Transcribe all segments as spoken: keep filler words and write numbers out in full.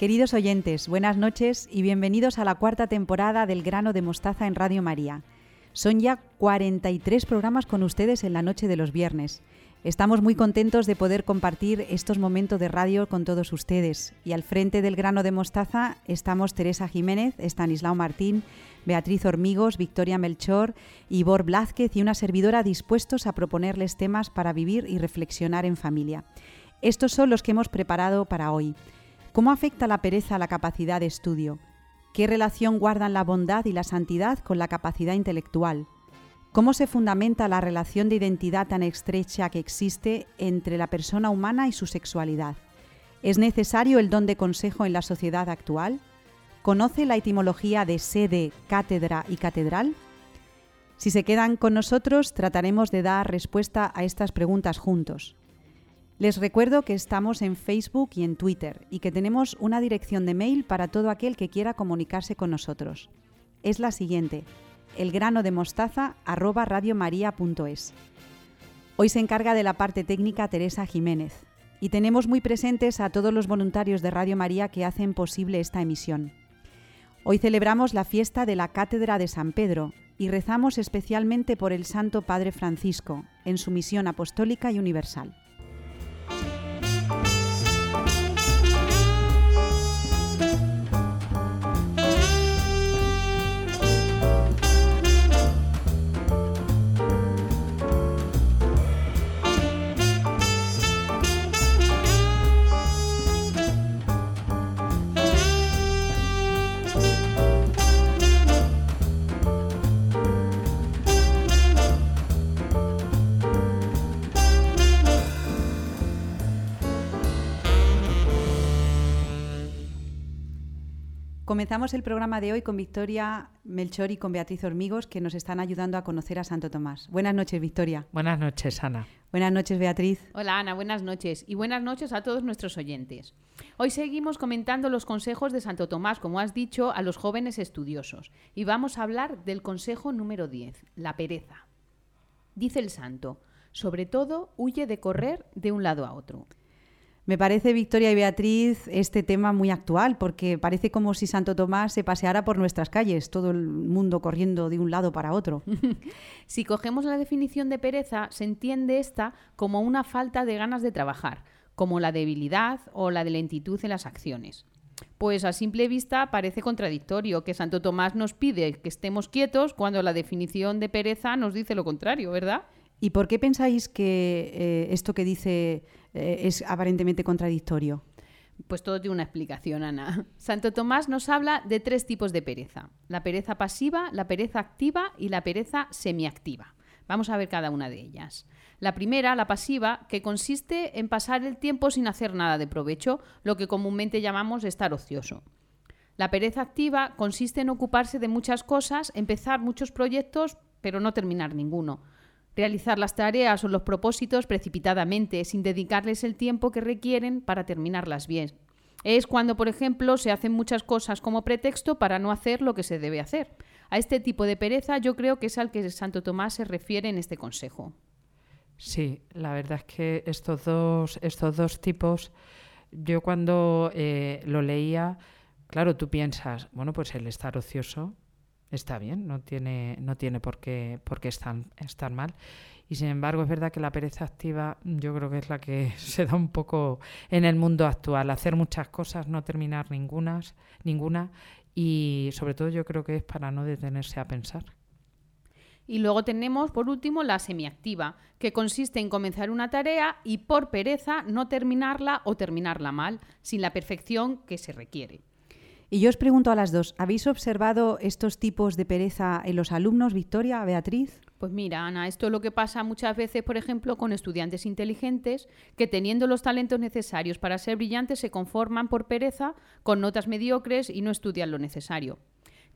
Queridos oyentes, buenas noches y bienvenidos a la cuarta temporada del Grano de Mostaza en Radio María. Son ya cuarenta y tres programas con ustedes en la noche de los viernes. Estamos muy contentos de poder compartir estos momentos de radio con todos ustedes. Y al frente del Grano de Mostaza estamos Teresa Jiménez, Estanislao Martín, Beatriz Hormigos, Victoria Melchor, Ibor Blázquez y una servidora dispuestos a proponerles temas para vivir y reflexionar en familia. Estos son los que hemos preparado para hoy. ¿Cómo afecta la pereza a la capacidad de estudio? ¿Qué relación guardan la bondad y la santidad con la capacidad intelectual? ¿Cómo se fundamenta la relación de identidad tan estrecha que existe entre la persona humana y su sexualidad? ¿Es necesario el don de consejo en la sociedad actual? ¿Conoce la etimología de sede, cátedra y catedral? Si se quedan con nosotros, trataremos de dar respuesta a estas preguntas juntos. Les recuerdo que estamos en Facebook y en Twitter y que tenemos una dirección de mail para todo aquel que quiera comunicarse con nosotros. Es la siguiente: elgranodemostaza arroba radiomaria punto es. Hoy se encarga de la parte técnica Teresa Jiménez y tenemos muy presentes a todos los voluntarios de Radio María que hacen posible esta emisión. Hoy celebramos la fiesta de la Cátedra de San Pedro y rezamos especialmente por el Santo Padre Francisco en su misión apostólica y universal. Comenzamos el programa de hoy con Victoria Melchor y con Beatriz Hormigos, que nos están ayudando a conocer a Santo Tomás. Buenas noches, Victoria. Buenas noches, Ana. Buenas noches, Beatriz. Hola, Ana. Buenas noches. Y buenas noches a todos nuestros oyentes. Hoy seguimos comentando los consejos de Santo Tomás, como has dicho, a los jóvenes estudiosos. Y vamos a hablar del consejo número diez, la pereza. Dice el santo, sobre todo huye de correr de un lado a otro. Me parece, Victoria y Beatriz, este tema muy actual, porque parece como si Santo Tomás se paseara por nuestras calles, todo el mundo corriendo de un lado para otro. Si cogemos la definición de pereza, se entiende esta como una falta de ganas de trabajar, como la debilidad o la de lentitud en las acciones. Pues a simple vista parece contradictorio que Santo Tomás nos pide que estemos quietos cuando la definición de pereza nos dice lo contrario, ¿verdad? ¿Y por qué pensáis que eh, esto que dice eh, es aparentemente contradictorio? Pues todo tiene una explicación, Ana. Santo Tomás nos habla de tres tipos de pereza: la pereza pasiva, la pereza activa y la pereza semiactiva. Vamos a ver cada una de ellas. La primera, la pasiva, que consiste en pasar el tiempo sin hacer nada de provecho, lo que comúnmente llamamos estar ocioso. La pereza activa consiste en ocuparse de muchas cosas, empezar muchos proyectos, pero no terminar ninguno. Realizar las tareas o los propósitos precipitadamente, sin dedicarles el tiempo que requieren para terminarlas bien. Es cuando, por ejemplo, se hacen muchas cosas como pretexto para no hacer lo que se debe hacer. A este tipo de pereza yo creo que es al que Santo Tomás se refiere en este consejo. Sí, la verdad es que estos dos, estos dos tipos, yo cuando eh, lo leía, claro, tú piensas, bueno, pues el estar ocioso está bien, no tiene, no tiene por qué, por qué estar, estar mal. Y sin embargo, es verdad que la pereza activa yo creo que es la que se da un poco en el mundo actual. Hacer muchas cosas, no terminar ninguna, ninguna y sobre todo yo creo que es para no detenerse a pensar. Y luego tenemos, por último, la semiactiva, que consiste en comenzar una tarea y por pereza no terminarla o terminarla mal, sin la perfección que se requiere. Y yo os pregunto a las dos, ¿habéis observado estos tipos de pereza en los alumnos, Victoria, Beatriz? Pues mira, Ana, esto es lo que pasa muchas veces, por ejemplo, con estudiantes inteligentes que teniendo los talentos necesarios para ser brillantes se conforman por pereza con notas mediocres y no estudian lo necesario.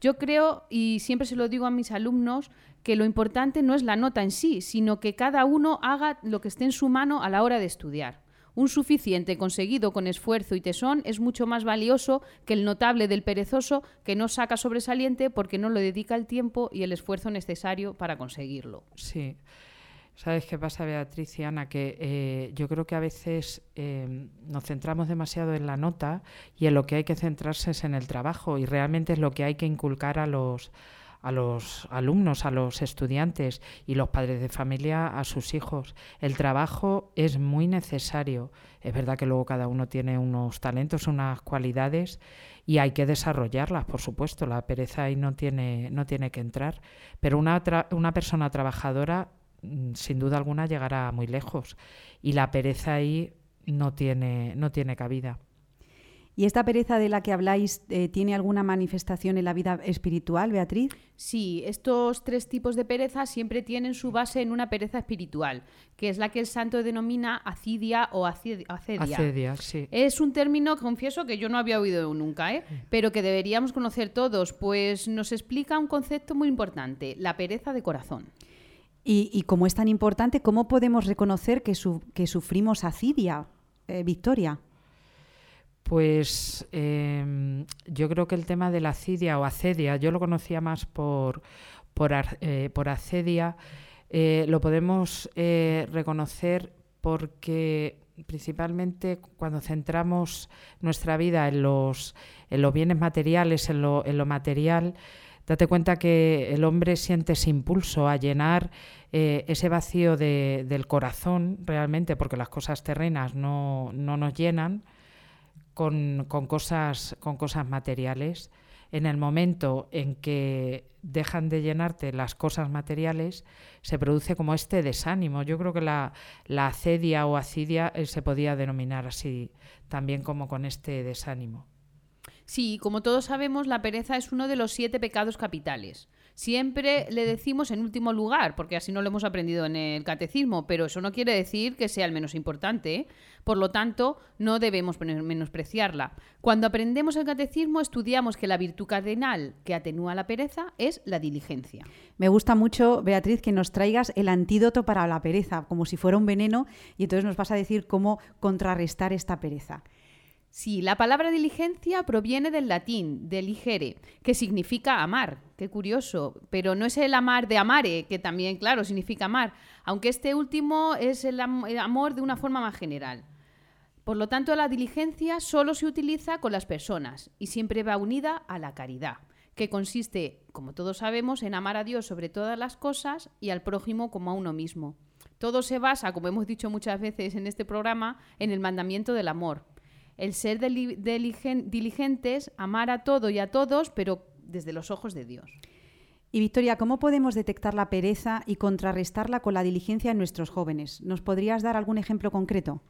Yo creo, y siempre se lo digo a mis alumnos, que lo importante no es la nota en sí, sino que cada uno haga lo que esté en su mano a la hora de estudiar. Un suficiente conseguido con esfuerzo y tesón es mucho más valioso que el notable del perezoso que no saca sobresaliente porque no le dedica el tiempo y el esfuerzo necesario para conseguirlo. Sí, ¿Sabes qué pasa, Beatriz y Ana? Que eh, yo creo que a veces eh, nos centramos demasiado en la nota y en lo que hay que centrarse es en el trabajo, y realmente es lo que hay que inculcar a los, a los alumnos, a los estudiantes y los padres de familia a sus hijos. El trabajo es muy necesario. Es verdad que luego cada uno tiene unos talentos, unas cualidades, y hay que desarrollarlas, por supuesto. La pereza ahí no tiene, no tiene que entrar. Pero una, tra- una persona trabajadora sin duda alguna llegará muy lejos, y la pereza ahí no tiene, no tiene cabida. ¿Y esta pereza de la que habláis eh, tiene alguna manifestación en la vida espiritual, Beatriz? Sí, estos tres tipos de pereza siempre tienen su base en una pereza espiritual, que es la que el santo denomina acidia o acedia. Acedia, sí. Es un término, confieso, que yo no había oído nunca, ¿eh? Pero que deberíamos conocer todos, pues nos explica un concepto muy importante, la pereza de corazón. Y, y como es tan importante, ¿cómo podemos reconocer que, su, que sufrimos acidia, eh, Victoria? Pues eh, yo creo que el tema de la acidia o acedia, yo lo conocía más por, por, eh, por acedia, eh, lo podemos eh, reconocer porque principalmente cuando centramos nuestra vida en los, en los bienes materiales, en lo, en lo material. Date cuenta que el hombre siente ese impulso a llenar eh, ese vacío de, del corazón, realmente, porque las cosas terrenas no, no nos llenan, con, con, cosas, con cosas materiales. En el momento en que dejan de llenarte las cosas materiales, se produce como este desánimo. Yo creo que la, la acedia o acidia eh, se podía denominar así, también como con este desánimo. Sí, como todos sabemos, la pereza es uno de los siete pecados capitales. Siempre le decimos en último lugar, porque así no lo hemos aprendido en el Catecismo, pero eso no quiere decir que sea el menos importante, ¿eh? Por lo tanto, no debemos menospreciarla. Cuando aprendemos el Catecismo, estudiamos que la virtud cardenal que atenúa la pereza es la diligencia. Me gusta mucho, Beatriz, que nos traigas el antídoto para la pereza, como si fuera un veneno, y entonces nos vas a decir cómo contrarrestar esta pereza. Sí, la palabra diligencia proviene del latín, diligere, que significa amar. Qué curioso, pero no es el amar de amare, que también, claro, significa amar, aunque este último es el, am- el amor de una forma más general. Por lo tanto, la diligencia solo se utiliza con las personas y siempre va unida a la caridad, que consiste, como todos sabemos, en amar a Dios sobre todas las cosas y al prójimo como a uno mismo. Todo se basa, como hemos dicho muchas veces en este programa, en el mandamiento del amor. El ser deli- diligen- diligentes, amar a todo y a todos, pero desde los ojos de Dios. Y Victoria, ¿cómo podemos detectar la pereza y contrarrestarla con la diligencia en nuestros jóvenes? ¿Nos podrías dar algún ejemplo concreto?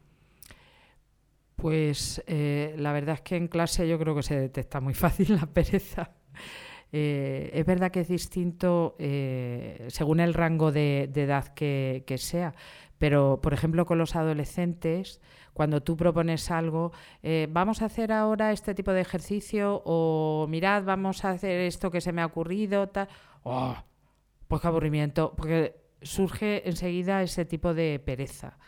Pues eh, la verdad es que en clase yo creo que se detecta muy fácil la pereza. Eh, es verdad que es distinto eh, según el rango de, de edad que, que sea, pero, por ejemplo, con los adolescentes, cuando tú propones algo, eh, vamos a hacer ahora este tipo de ejercicio, o mirad, vamos a hacer esto que se me ha ocurrido, tal. ¡Oh! Pues qué aburrimiento, porque surge enseguida ese tipo de pereza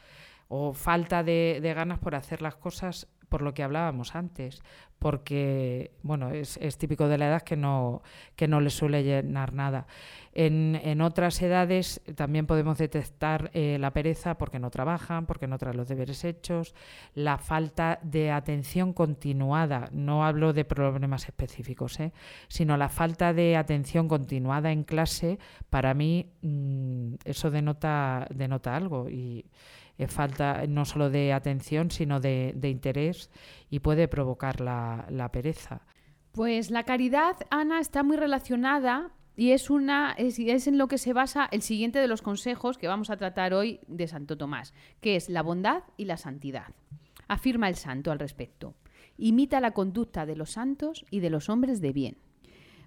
o falta de, de ganas por hacer las cosas, por lo que hablábamos antes, porque bueno, es, es típico de la edad que no, que no les suele llenar nada. En, en otras edades también podemos detectar eh, la pereza porque no trabajan, porque no traen los deberes hechos, la falta de atención continuada, no hablo de problemas específicos, ¿eh? sino la falta de atención continuada en clase. Para mí mmm, eso denota, denota algo, y falta no solo de atención, sino de, de interés, y puede provocar la, la pereza. Pues la caridad, Ana, está muy relacionada y es, una, es, es en lo que se basa el siguiente de los consejos que vamos a tratar hoy de Santo Tomás, que es la bondad y la santidad. Afirma el santo al respecto: imita la conducta de los santos y de los hombres de bien.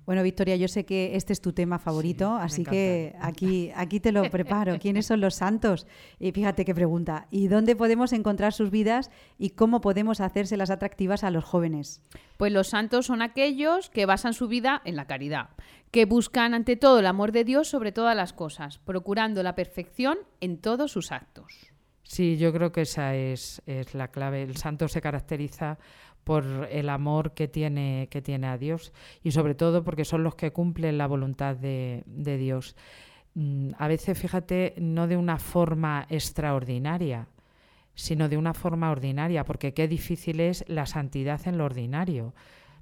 Bueno, Victoria, yo sé que este es tu tema favorito, sí, así que aquí, aquí te lo preparo. ¿Quiénes son los santos? Y fíjate qué pregunta. ¿Y dónde podemos encontrar sus vidas y cómo podemos hacérselas atractivas a los jóvenes? Pues los santos son aquellos que basan su vida en la caridad, que buscan ante todo el amor de Dios sobre todas las cosas, procurando la perfección en todos sus actos. Sí, yo creo que esa es, es la clave. El santo se caracteriza por el amor que tiene, que tiene a Dios, y sobre todo porque son los que cumplen la voluntad de, de Dios. a veces, fíjate, no de una forma extraordinaria, sino de una forma ordinaria, porque qué difícil es la santidad en lo ordinario.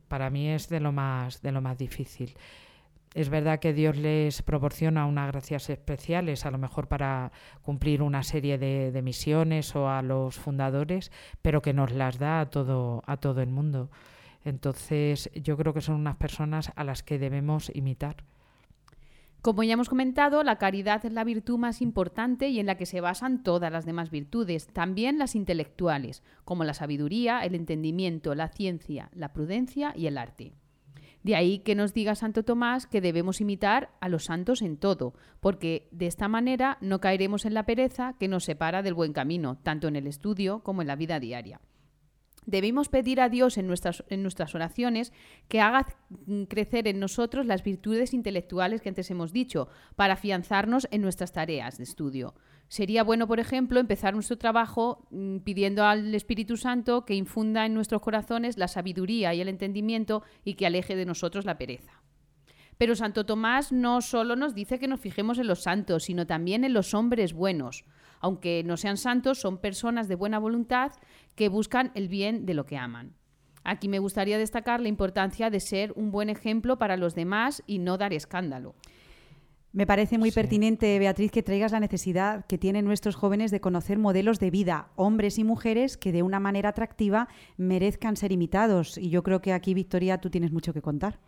Para mí es de lo más, de lo más difícil. Es verdad que Dios les proporciona unas gracias especiales, a lo mejor para cumplir una serie de, de misiones o a los fundadores, pero que nos las da a todo, a todo el mundo. Entonces, yo creo que son unas personas a las que debemos imitar. Como ya hemos comentado, la caridad es la virtud más importante y en la que se basan todas las demás virtudes, también las intelectuales, como la sabiduría, el entendimiento, la ciencia, la prudencia y el arte. De ahí que nos diga Santo Tomás que debemos imitar a los santos en todo, porque de esta manera no caeremos en la pereza que nos separa del buen camino, tanto en el estudio como en la vida diaria. Debemos pedir a Dios en nuestras, en nuestras oraciones que haga crecer en nosotros las virtudes intelectuales que antes hemos dicho, para afianzarnos en nuestras tareas de estudio. Sería bueno, por ejemplo, empezar nuestro trabajo mmm, pidiendo al Espíritu Santo que infunda en nuestros corazones la sabiduría y el entendimiento y que aleje de nosotros la pereza. Pero Santo Tomás no solo nos dice que nos fijemos en los santos, sino también en los hombres buenos. Aunque no sean santos, son personas de buena voluntad que buscan el bien de lo que aman. Aquí me gustaría destacar la importancia de ser un buen ejemplo para los demás y no dar escándalo. Me parece muy sí. pertinente, Beatriz, que traigas la necesidad que tienen nuestros jóvenes de conocer modelos de vida, hombres y mujeres que de una manera atractiva merezcan ser imitados. Y yo creo que aquí, Victoria, tú tienes mucho que contar.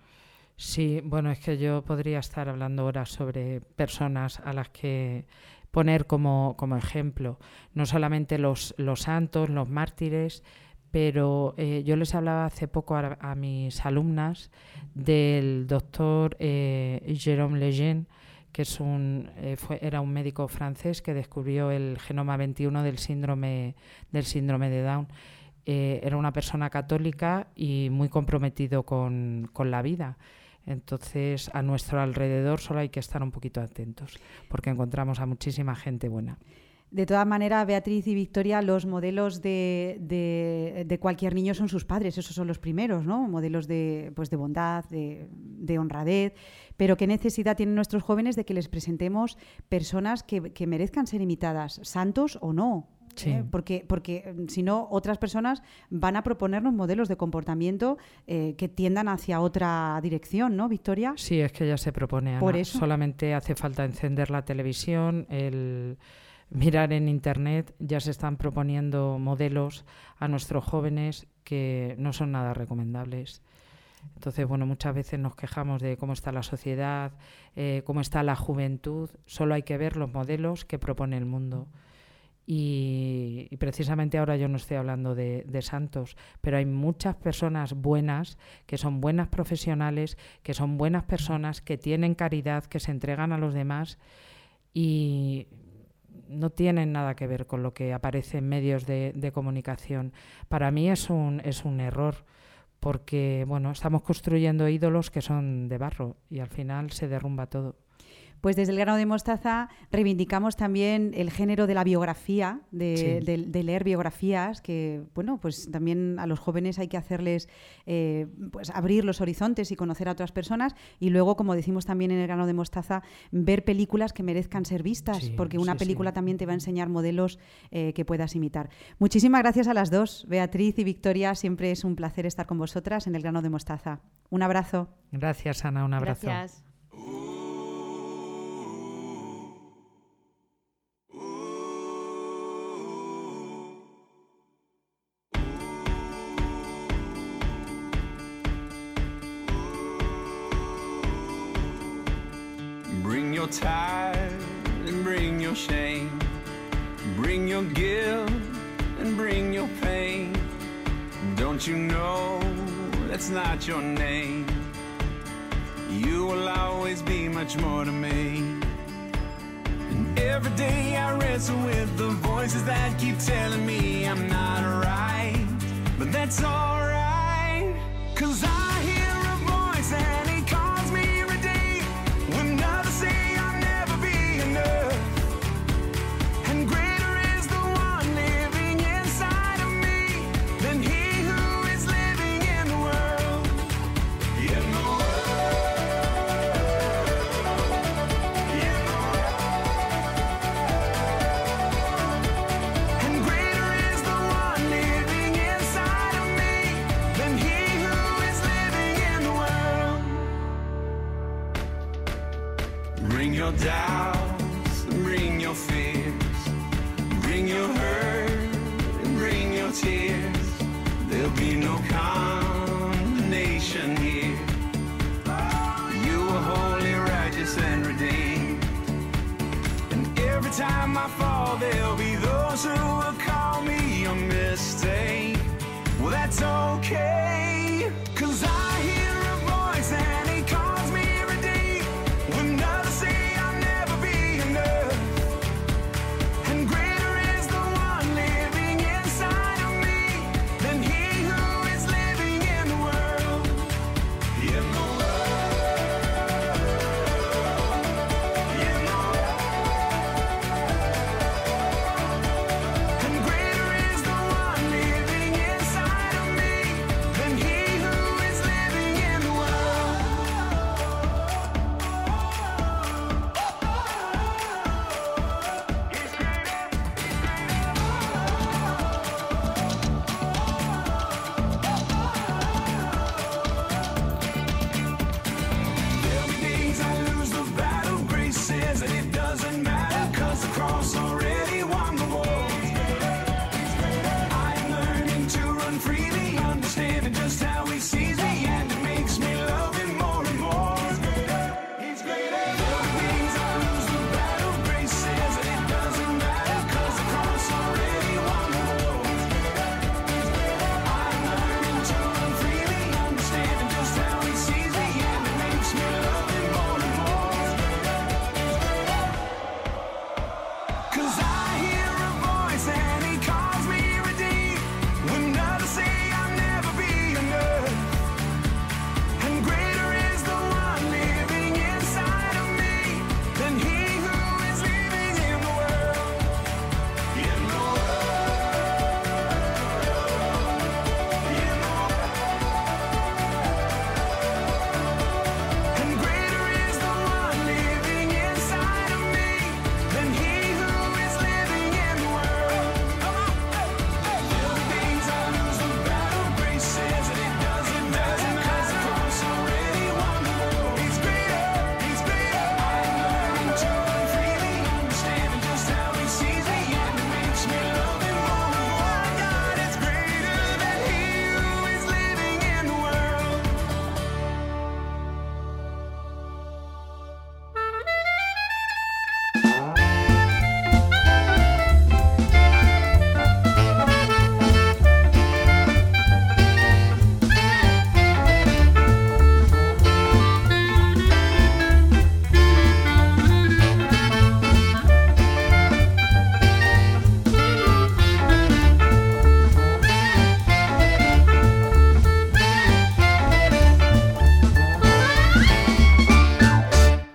Sí, bueno, es que yo podría estar hablando ahora sobre personas a las que poner como, como ejemplo, no solamente los, los santos, los mártires, pero eh, yo les hablaba hace poco a, a mis alumnas del doctor eh, Jérôme Lejeune, que es un, eh, fue, era un médico francés que descubrió el genoma veintiuno del síndrome, del síndrome de Down. Eh, era una persona católica y muy comprometido con, con la vida. Entonces, a nuestro alrededor solo hay que estar un poquito atentos, porque encontramos a muchísima gente buena. De todas maneras, Beatriz y Victoria, los modelos de, de, de cualquier niño son sus padres, esos son los primeros, ¿no? Modelos de, pues de bondad, de, de honradez, pero ¿qué necesidad tienen nuestros jóvenes de que les presentemos personas que, que merezcan ser imitadas, santos o no? Sí. ¿Eh? Porque, porque si no, otras personas van a proponernos modelos de comportamiento eh, que tiendan hacia otra dirección, ¿no, Victoria? Sí, es que ya se propone, Ana. Por eso. Solamente hace falta encender la televisión, el mirar en Internet. Ya se están proponiendo modelos a nuestros jóvenes que no son nada recomendables. Entonces, bueno, muchas veces nos quejamos de cómo está la sociedad, eh, cómo está la juventud. Solo hay que ver los modelos que propone el mundo. Y, y precisamente ahora yo no estoy hablando de, de santos, pero hay muchas personas buenas, que son buenas profesionales, que son buenas personas, que tienen caridad, que se entregan a los demás y no tienen nada que ver con lo que aparece en medios de, de comunicación. Para mí es un, es un error, porque bueno, estamos construyendo ídolos que son de barro y al final se derrumba todo. Pues desde El grano de mostaza reivindicamos también el género de la biografía, de, sí. de, de leer biografías, que bueno, pues también a los jóvenes hay que hacerles eh, pues abrir los horizontes y conocer a otras personas. Y luego, como decimos también en El grano de mostaza, ver películas que merezcan ser vistas, sí, porque una sí, película sí. también te va a enseñar modelos eh, que puedas imitar. Muchísimas gracias a las dos, Beatriz y Victoria. Siempre es un placer estar con vosotras en El grano de mostaza. Un abrazo. Gracias, Ana. Un abrazo. Gracias. Tired and bring your shame, bring your guilt and bring your pain. Don't you know that's not your name? You will always be much more to me. And every day I wrestle with the voices that keep telling me I'm not right, but that's alright, 'cause I hear a voice that your doubts and bring your fears, bring your hurt and bring your tears. There'll be no condemnation here. You are holy, righteous and redeemed. And every time I fall, there'll be those who will call me a mistake. Well, that's okay, 'cause I hear a voice and it calls me redeemed. When others say I'll never be enough, and greater is the one living inside of me than he who is living in the world. In the world, in the world, and greater is the one living inside of me than he who is living in the world. He's greater. There'll be days I lose the battle of graces, and it doesn't matter, 'cause the cross already won the war. I'm learning to run freely, understanding just how he sees me, and it makes me love him more and more. He's greater. There'll be days I lose the battle of graces, and it doesn't matter, 'cause the cross already won the war. I'm learning to run freely, understanding just how he sees me, and it makes me love him more and more. 'Cause I hear a voice and he calls me redeemed. When others say I'll never be enough, and greater is the one living inside of me than he who is living in the world. In the world, in the world, and greater is the one living inside of me than he who is living in the world. There'll be days I lose the battle of graces, and it doesn't matter, 'cause the cross already won the war. He's greater, he's greater. I'm learning to run freely, understanding just how he sees me, and it makes me love him more and more. My God is greater than he who is living in the world.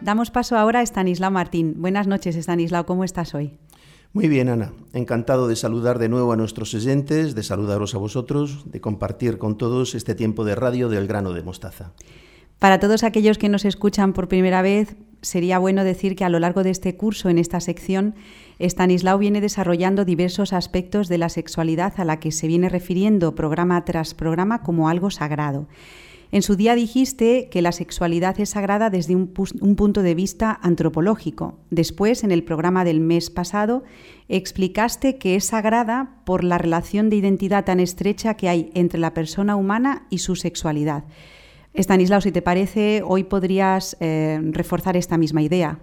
Damos paso ahora a Estanislao Martín. Buenas noches, Estanislao, ¿cómo estás hoy? Muy bien, Ana. Encantado de saludar de nuevo a nuestros oyentes, de saludaros a vosotros, de compartir con todos este tiempo de radio del grano de mostaza. Para todos aquellos que nos escuchan por primera vez, sería bueno decir que a lo largo de este curso, en esta sección, Estanislao viene desarrollando diversos aspectos de la sexualidad a la que se viene refiriendo programa tras programa como algo sagrado. En su día dijiste que la sexualidad es sagrada desde un, pu- un punto de vista antropológico. Después, en el programa del mes pasado, explicaste que es sagrada por la relación de identidad tan estrecha que hay entre la persona humana y su sexualidad. Estanislao, si te parece, hoy podrías eh, reforzar esta misma idea.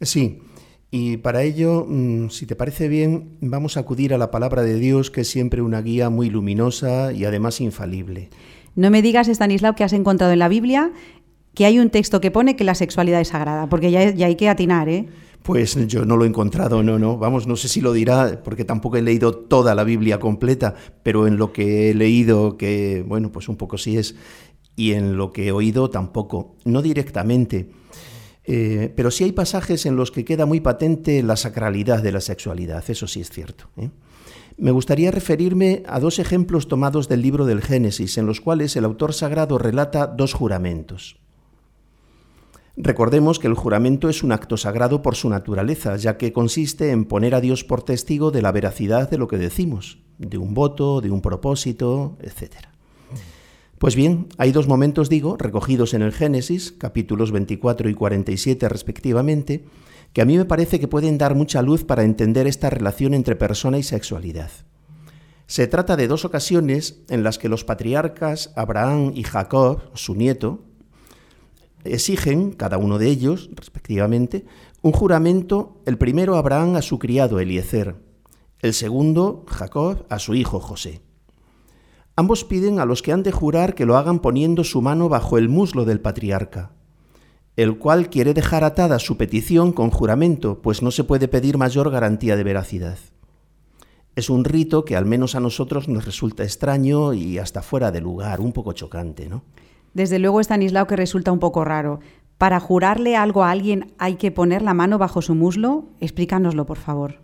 Sí, y para ello, mm, si te parece bien, vamos a acudir a la palabra de Dios, que es siempre una guía muy luminosa y además infalible. No me digas, Estanislao, que has encontrado en la Biblia que hay un texto que pone que la sexualidad es sagrada, porque ya, ya hay que atinar, ¿eh? Pues yo no lo he encontrado, no, no. Vamos, no sé si lo dirá, porque tampoco he leído toda la Biblia completa, pero en lo que he leído, que, bueno, pues un poco sí es, y en lo que he oído tampoco, no directamente. Eh, pero sí hay pasajes en los que queda muy patente la sacralidad de la sexualidad, eso sí es cierto, ¿eh? Me gustaría referirme a dos ejemplos tomados del libro del Génesis, en los cuales el autor sagrado relata dos juramentos. Recordemos que el juramento es un acto sagrado por su naturaleza, ya que consiste en poner a Dios por testigo de la veracidad de lo que decimos, de un voto, de un propósito, etcétera. Pues bien, hay dos momentos, digo, recogidos en el Génesis, capítulos veinticuatro y cuarenta y siete respectivamente, que a mí me parece que pueden dar mucha luz para entender esta relación entre persona y sexualidad. Se trata de dos ocasiones en las que los patriarcas Abraham y Jacob, su nieto, exigen, cada uno de ellos, respectivamente, un juramento, el primero Abraham a su criado Eliezer, el segundo Jacob a su hijo José. Ambos piden a los que han de jurar que lo hagan poniendo su mano bajo el muslo del patriarca, el cual quiere dejar atada su petición con juramento, pues no se puede pedir mayor garantía de veracidad. Es un rito que al menos a nosotros nos resulta extraño y hasta fuera de lugar, un poco chocante, ¿no? Desde luego, Estanislao, que resulta un poco raro. ¿Para jurarle algo a alguien hay que poner la mano bajo su muslo? Explícanoslo, por favor.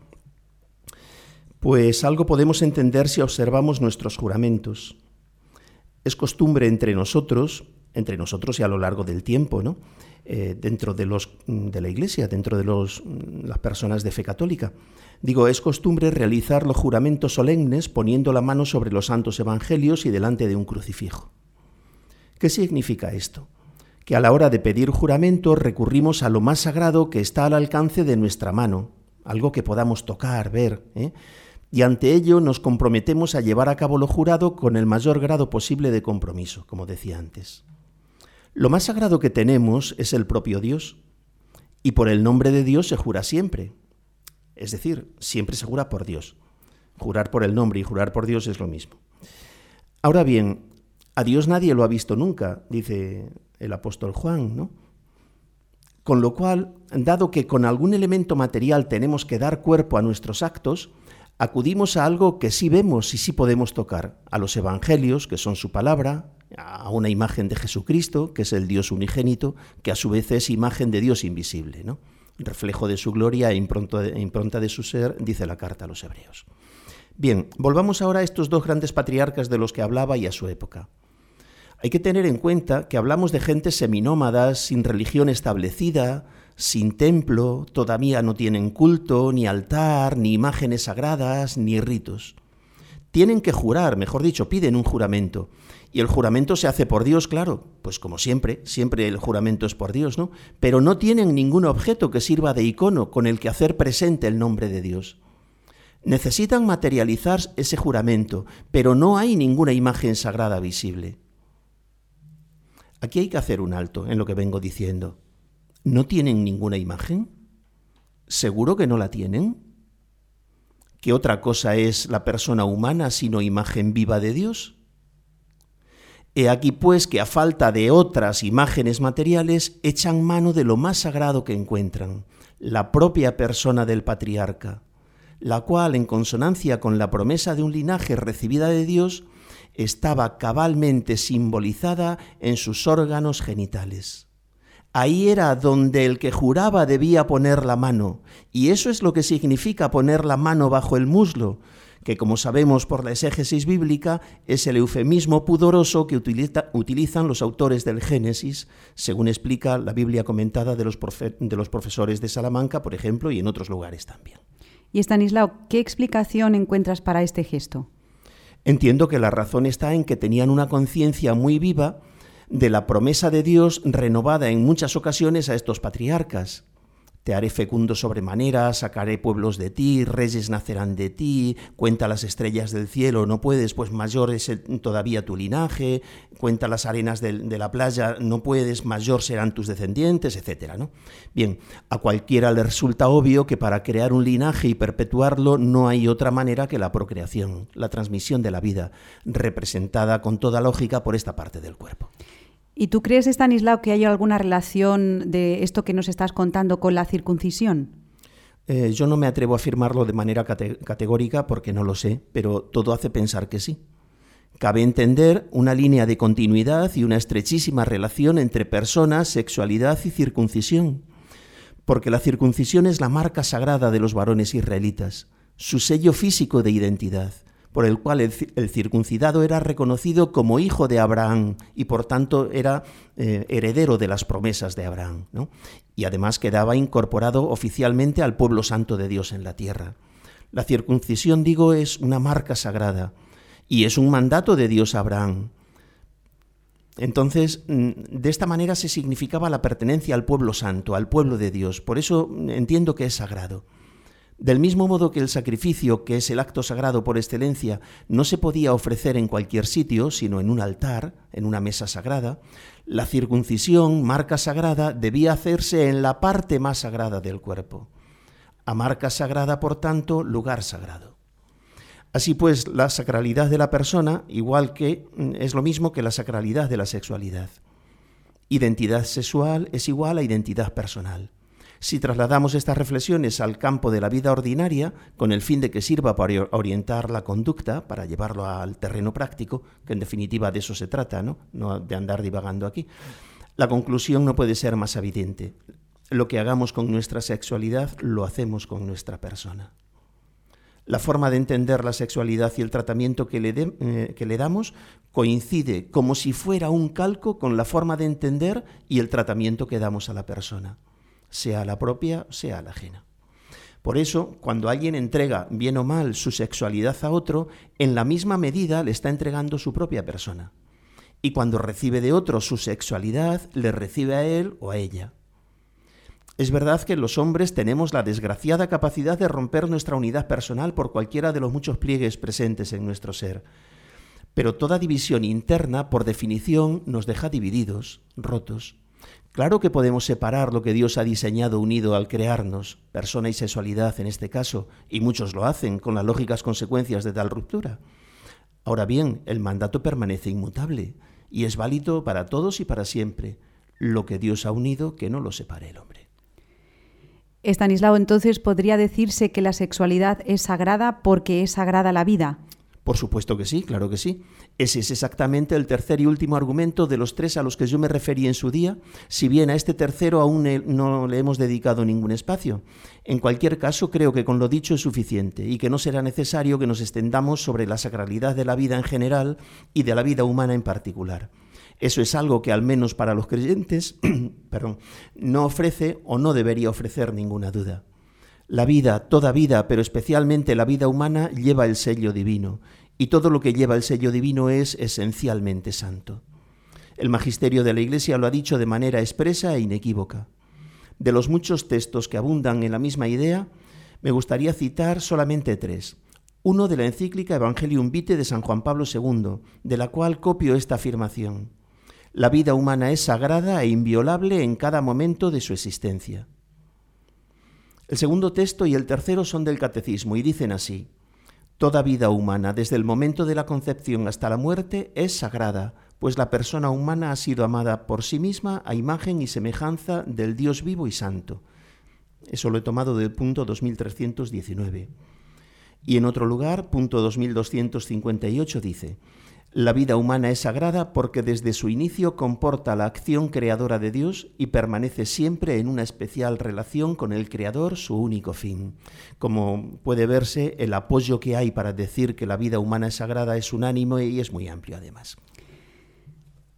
Pues algo podemos entender si observamos nuestros juramentos. Es costumbre entre nosotros, entre nosotros y a lo largo del tiempo, ¿no? Eh, dentro de, los, de la Iglesia, dentro de los, las personas de fe católica. Digo, es costumbre realizar los juramentos solemnes poniendo la mano sobre los santos evangelios y delante de un crucifijo. ¿Qué significa esto? Que a la hora de pedir juramento recurrimos a lo más sagrado que está al alcance de nuestra mano, algo que podamos tocar, ver, ¿eh? Y ante ello nos comprometemos a llevar a cabo lo jurado con el mayor grado posible de compromiso, como decía antes. Lo más sagrado que tenemos es el propio Dios, y por el nombre de Dios se jura siempre. Es decir, siempre se jura por Dios. Jurar por el nombre y jurar por Dios es lo mismo. Ahora bien, a Dios nadie lo ha visto nunca, dice el apóstol Juan, ¿no? Con lo cual, dado que con algún elemento material tenemos que dar cuerpo a nuestros actos, acudimos a algo que sí vemos y sí podemos tocar, a los evangelios, que son su palabra, a una imagen de Jesucristo, que es el Dios unigénito, que a su vez es imagen de Dios invisible, ¿no? Reflejo de su gloria e impronta de su ser, dice la carta a los hebreos. Bien, volvamos ahora a estos dos grandes patriarcas de los que hablaba y a su época. Hay que tener en cuenta que hablamos de gentes seminómadas, sin religión establecida, sin templo, todavía no tienen culto, ni altar, ni imágenes sagradas, ni ritos. Tienen que jurar, mejor dicho, piden un juramento. Y el juramento se hace por Dios, claro, pues como siempre, siempre el juramento es por Dios, ¿no? Pero no tienen ningún objeto que sirva de icono con el que hacer presente el nombre de Dios. Necesitan materializar ese juramento, pero no hay ninguna imagen sagrada visible. Aquí hay que hacer un alto en lo que vengo diciendo. ¿No tienen ninguna imagen? ¿Seguro que no la tienen? ¿Qué otra cosa es la persona humana sino imagen viva de Dios? He aquí pues que a falta de otras imágenes materiales echan mano de lo más sagrado que encuentran, la propia persona del patriarca, la cual, en consonancia con la promesa de un linaje recibida de Dios, estaba cabalmente simbolizada en sus órganos genitales. Ahí era donde el que juraba debía poner la mano, y eso es lo que significa poner la mano bajo el muslo, que como sabemos por la exégesis bíblica es el eufemismo pudoroso que utiliza, utilizan los autores del Génesis, según explica la Biblia comentada de los, profe, de los profesores de Salamanca, por ejemplo, y en otros lugares también. Y Estanislao, ¿qué explicación encuentras para este gesto? Entiendo que la razón está en que tenían una conciencia muy viva de la promesa de Dios renovada en muchas ocasiones a estos patriarcas. Te haré fecundo sobremanera, sacaré pueblos de ti, reyes nacerán de ti, cuenta las estrellas del cielo, no puedes, pues mayor es todavía tu linaje, cuenta las arenas de, de la playa, no puedes, mayor serán tus descendientes, etcétera, ¿no? Bien, a cualquiera le resulta obvio que para crear un linaje y perpetuarlo no hay otra manera que la procreación, la transmisión de la vida, representada con toda lógica por esta parte del cuerpo. ¿Y tú crees, Estanislao, que hay alguna relación de esto que nos estás contando con la circuncisión? Eh, yo no me atrevo a afirmarlo de manera cate- categórica porque no lo sé, pero todo hace pensar que sí. Cabe entender una línea de continuidad y una estrechísima relación entre personas, sexualidad y circuncisión, porque la circuncisión es la marca sagrada de los varones israelitas, su sello físico de identidad, por el cual el circuncidado era reconocido como hijo de Abraham y por tanto era eh, heredero de las promesas de Abraham, ¿no? Y además quedaba incorporado oficialmente al pueblo santo de Dios en la tierra. La circuncisión, digo, es una marca sagrada y es un mandato de Dios a Abraham. Entonces, de esta manera se significaba la pertenencia al pueblo santo, al pueblo de Dios. Por eso entiendo que es sagrado. Del mismo modo que el sacrificio, que es el acto sagrado por excelencia, no se podía ofrecer en cualquier sitio, sino en un altar, en una mesa sagrada, la circuncisión, marca sagrada, debía hacerse en la parte más sagrada del cuerpo. A marca sagrada, por tanto, lugar sagrado. Así pues, la sacralidad de la persona, igual que es lo mismo que la sacralidad de la sexualidad. Identidad sexual es igual a identidad personal. Si trasladamos estas reflexiones al campo de la vida ordinaria, con el fin de que sirva para orientar la conducta, para llevarlo al terreno práctico, que en definitiva de eso se trata, ¿no? No de andar divagando aquí, la conclusión no puede ser más evidente. Lo que hagamos con nuestra sexualidad, lo hacemos con nuestra persona. La forma de entender la sexualidad y el tratamiento que le, de, eh, que le damos coincide como si fuera un calco con la forma de entender y el tratamiento que damos a la persona, sea la propia, sea la ajena. Por eso, cuando alguien entrega, bien o mal, su sexualidad a otro, en la misma medida le está entregando su propia persona. Y cuando recibe de otro su sexualidad, le recibe a él o a ella. Es verdad que los hombres tenemos la desgraciada capacidad de romper nuestra unidad personal por cualquiera de los muchos pliegues presentes en nuestro ser. Pero toda división interna, por definición, nos deja divididos, rotos. Claro que podemos separar lo que Dios ha diseñado unido al crearnos, persona y sexualidad en este caso, y muchos lo hacen con las lógicas consecuencias de tal ruptura. Ahora bien, el mandato permanece inmutable y es válido para todos y para siempre. Lo que Dios ha unido, que no lo separe el hombre. Estanislao, entonces, ¿podría decirse que la sexualidad es sagrada porque es sagrada la vida? Por supuesto que sí, claro que sí. Ese es exactamente el tercer y último argumento de los tres a los que yo me referí en su día, si bien a este tercero aún no le hemos dedicado ningún espacio. En cualquier caso, creo que con lo dicho es suficiente y que no será necesario que nos extendamos sobre la sacralidad de la vida en general y de la vida humana en particular. Eso es algo que, al menos para los creyentes, perdón, no ofrece o no debería ofrecer ninguna duda. La vida, toda vida, pero especialmente la vida humana, lleva el sello divino, y todo lo que lleva el sello divino es esencialmente santo. El magisterio de la Iglesia lo ha dicho de manera expresa e inequívoca. De los muchos textos que abundan en la misma idea, me gustaría citar solamente tres. Uno de la encíclica Evangelium Vitae de San Juan Pablo segundo, de la cual copio esta afirmación. La vida humana es sagrada e inviolable en cada momento de su existencia. El segundo texto y el tercero son del Catecismo y dicen así: toda vida humana, desde el momento de la concepción hasta la muerte, es sagrada, pues la persona humana ha sido amada por sí misma a imagen y semejanza del Dios vivo y santo. Eso lo he tomado del punto dos mil trescientos diecinueve. Y en otro lugar, punto dos mil doscientos cincuenta y ocho, dice: la vida humana es sagrada porque desde su inicio comporta la acción creadora de Dios y permanece siempre en una especial relación con el Creador, su único fin. Como puede verse, el apoyo que hay para decir que la vida humana es sagrada es unánime y es muy amplio, además.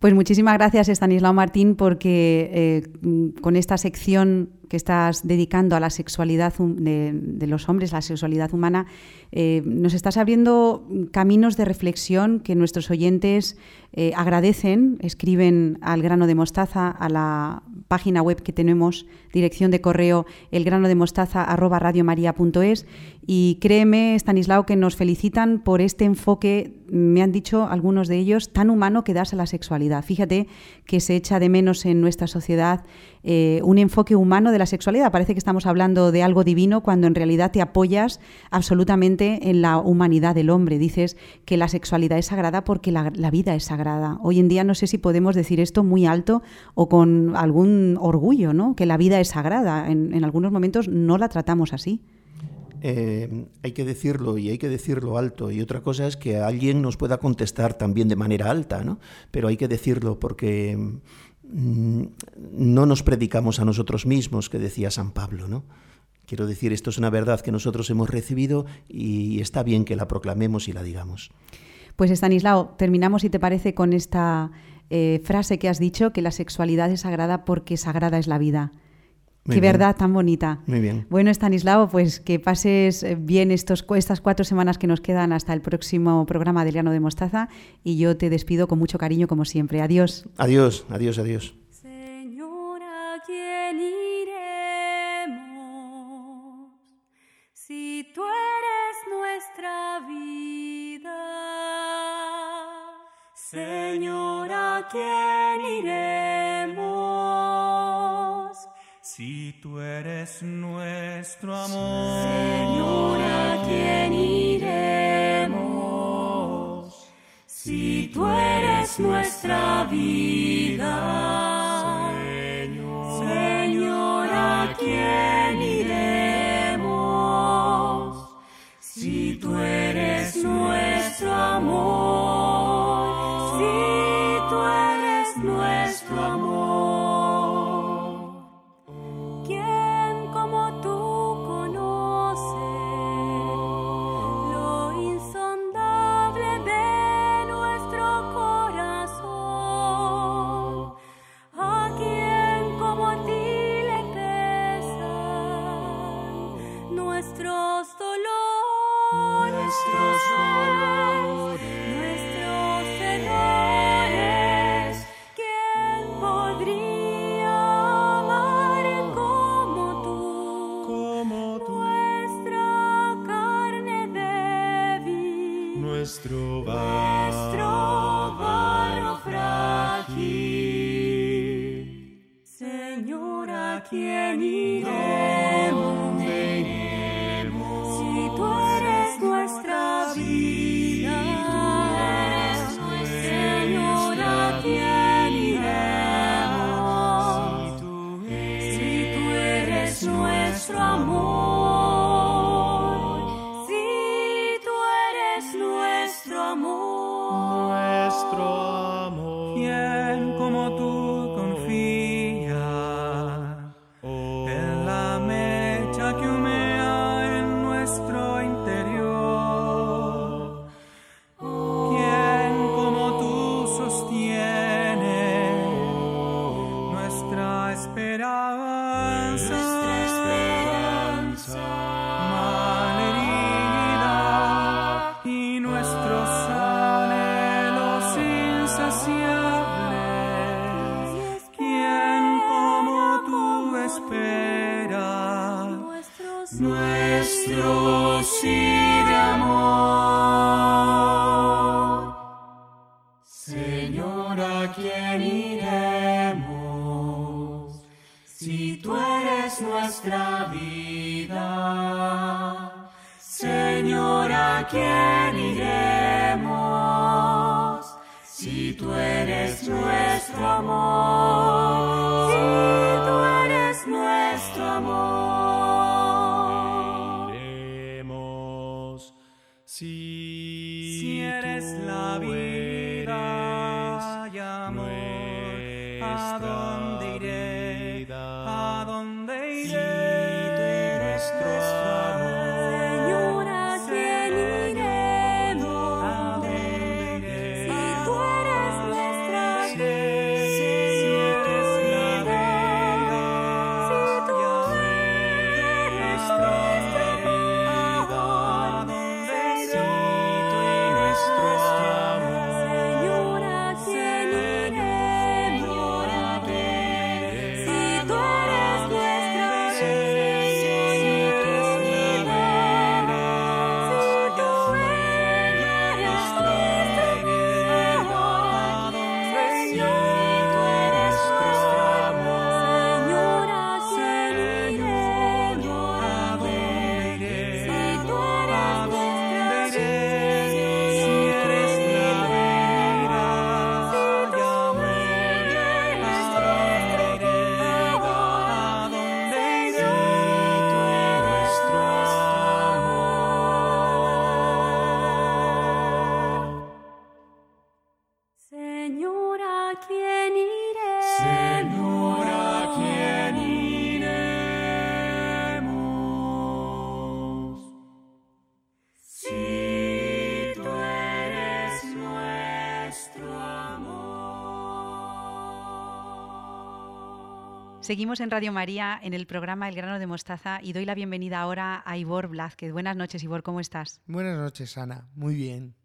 Pues muchísimas gracias, Estanislao Martín, porque eh, con esta sección que estás dedicando a la sexualidad de, de los hombres, la sexualidad humana, eh, nos estás abriendo caminos de reflexión que nuestros oyentes eh, agradecen, escriben al grano de mostaza, a la página web que tenemos, dirección de correo elgranodemostaza arroba radiomaria punto es, y créeme, Estanislao, que nos felicitan por este enfoque, me han dicho algunos de ellos, tan humano que das a la sexualidad. Fíjate que se echa de menos en nuestra sociedad eh, un enfoque humano de la sexualidad. Parece que estamos hablando de algo divino cuando en realidad te apoyas absolutamente en la humanidad del hombre. Dices que la sexualidad es sagrada porque la, la vida es sagrada. Hoy en día no sé si podemos decir esto muy alto o con algún orgullo, ¿no? Que la vida es sagrada. En, en algunos momentos no la tratamos así. Eh, hay que decirlo y hay que decirlo alto. Y otra cosa es que alguien nos pueda contestar también de manera alta, ¿no? Pero hay que decirlo porque mm, no nos predicamos a nosotros mismos, que decía San Pablo, ¿no? Quiero decir, esto es una verdad que nosotros hemos recibido y está bien que la proclamemos y la digamos. Pues Estanislao, terminamos, si te parece, con esta Eh, frase que has dicho, que la sexualidad es sagrada porque sagrada es la vida. Muy Qué bien. Verdad tan bonita. Muy bien. Bueno, Estanislao, pues que pases bien estos, estas cuatro semanas que nos quedan hasta el próximo programa del grano de mostaza, y yo te despido con mucho cariño como siempre. Adiós. Adiós, adiós, adiós. Señor, ¿a quién iremos si tú eres nuestra vida? Señor, ¿a quién iremos? Si tú eres nuestro amor. Señor, ¿a quién iremos? Si tú eres nuestra vida. Señor, Señor, ¿a quién iremos? Si tú eres nuestro amor. Si tú eres nuestro amor. Tú eres nuestra Seguimos en Radio María en el programa El grano de mostaza y doy la bienvenida ahora a Ibor Blázquez. Buenas noches, Ibor, ¿cómo estás? Buenas noches, Ana. Muy bien.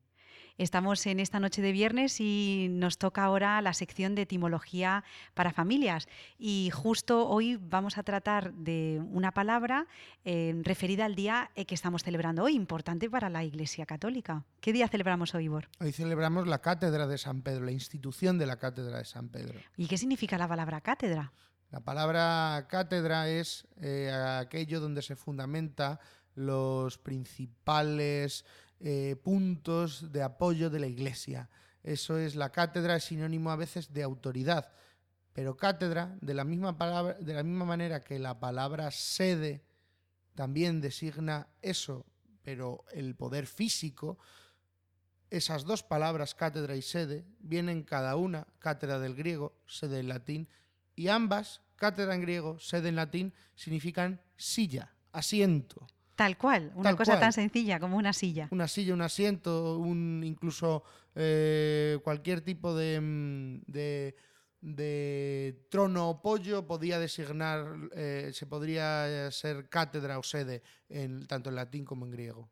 Estamos en esta noche de viernes y nos toca ahora la sección de etimología para familias. Y justo hoy vamos a tratar de una palabra eh, referida al día que estamos celebrando hoy, importante para la Iglesia Católica. ¿Qué día celebramos hoy, Ibor? Hoy celebramos la Cátedra de San Pedro, la institución de la Cátedra de San Pedro. ¿Y qué significa la palabra cátedra? La palabra cátedra es eh, aquello donde se fundamenta los principales eh, puntos de apoyo de la Iglesia. Eso es la cátedra, es sinónimo a veces de autoridad. Pero cátedra, de la misma palabra, de la misma manera que la palabra sede también designa eso, pero el poder físico. Esas dos palabras, cátedra y sede, vienen cada una, cátedra del griego, sede del latín, y ambas, cátedra en griego, sede en latín, significan silla, asiento. Tal cual, una Tal cosa cual. tan sencilla como una silla. Una silla, un asiento, un incluso eh, cualquier tipo de, de, de trono o pollo podía designar, eh, se podría ser cátedra o sede, en, tanto en latín como en griego.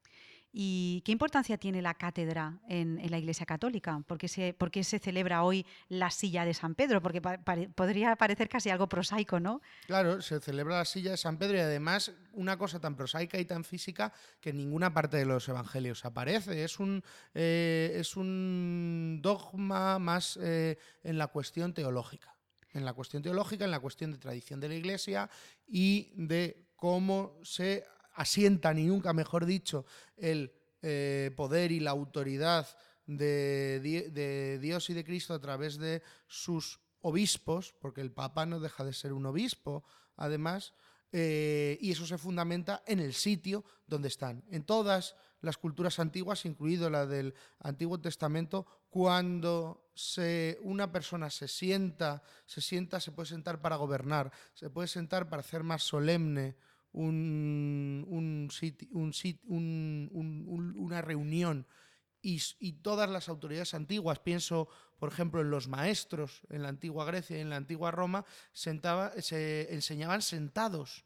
¿Y qué importancia tiene la cátedra en, en la Iglesia Católica? ¿Por qué, se, ¿Por qué se celebra hoy la silla de San Pedro? Porque pa, pa, podría parecer casi algo prosaico, ¿no? Claro, se celebra la silla de San Pedro y además una cosa tan prosaica y tan física que en ninguna parte de los Evangelios aparece. Es un, eh, es un dogma más eh, en la cuestión teológica. En la cuestión teológica, en la cuestión de tradición de la Iglesia y de cómo se asientan, y nunca mejor dicho, el eh, poder y la autoridad de, de Dios y de Cristo a través de sus obispos, porque el Papa no deja de ser un obispo, además, eh, y eso se fundamenta en el sitio donde están. En todas las culturas antiguas, incluido la del Antiguo Testamento, cuando se, una persona se sienta, se sienta, se puede sentar para gobernar, se puede sentar para hacer más solemne Un, un, siti, un, un, un, una reunión y, y todas las autoridades antiguas, pienso por ejemplo en los maestros en la antigua Grecia y en la antigua Roma, sentaba, se enseñaban sentados,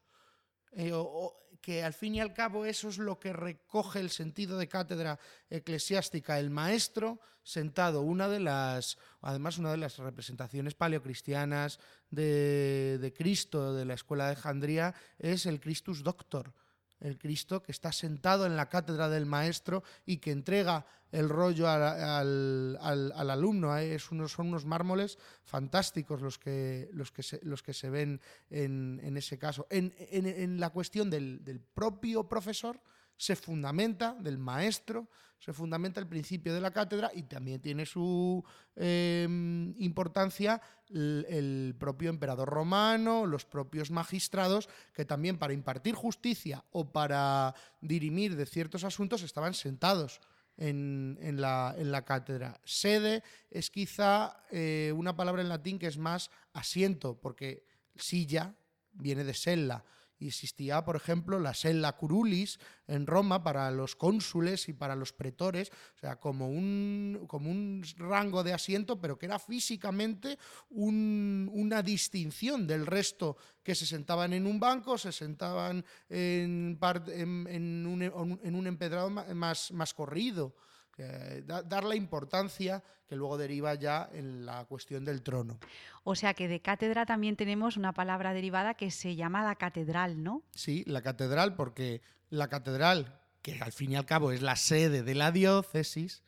eh, o, o, que al fin y al cabo eso es lo que recoge el sentido de cátedra eclesiástica, el maestro sentado, una de las además una de las representaciones paleocristianas de, de Cristo, de la escuela de Alejandría, es el Christus Doctor, el Cristo que está sentado en la cátedra del maestro y que entrega el rollo al, al, al, al alumno. Es unos, son unos mármoles fantásticos los que, los que, se, los que se ven en, en ese caso. En, en, en la cuestión del, del propio profesor se fundamenta, del maestro, se fundamenta el principio de la cátedra y también tiene su eh, importancia el, el propio emperador romano, los propios magistrados, que también para impartir justicia o para dirimir de ciertos asuntos estaban sentados en, en, la, en la cátedra. Sede es quizá eh, una palabra en latín que es más asiento, porque silla viene de sella. Y existía, por ejemplo, la Sella Curulis en Roma para los cónsules y para los pretores, o sea, como un, como un rango de asiento, pero que era físicamente un, una distinción del resto, que se sentaban en un banco, se sentaban en, en, en, un, en un empedrado más, más corrido. Eh, da, dar la importancia que luego deriva ya en la cuestión del trono. O sea que de cátedra también tenemos una palabra derivada que se llama la catedral, ¿no? Sí, la catedral, porque la catedral, que al fin y al cabo es la sede de la diócesis,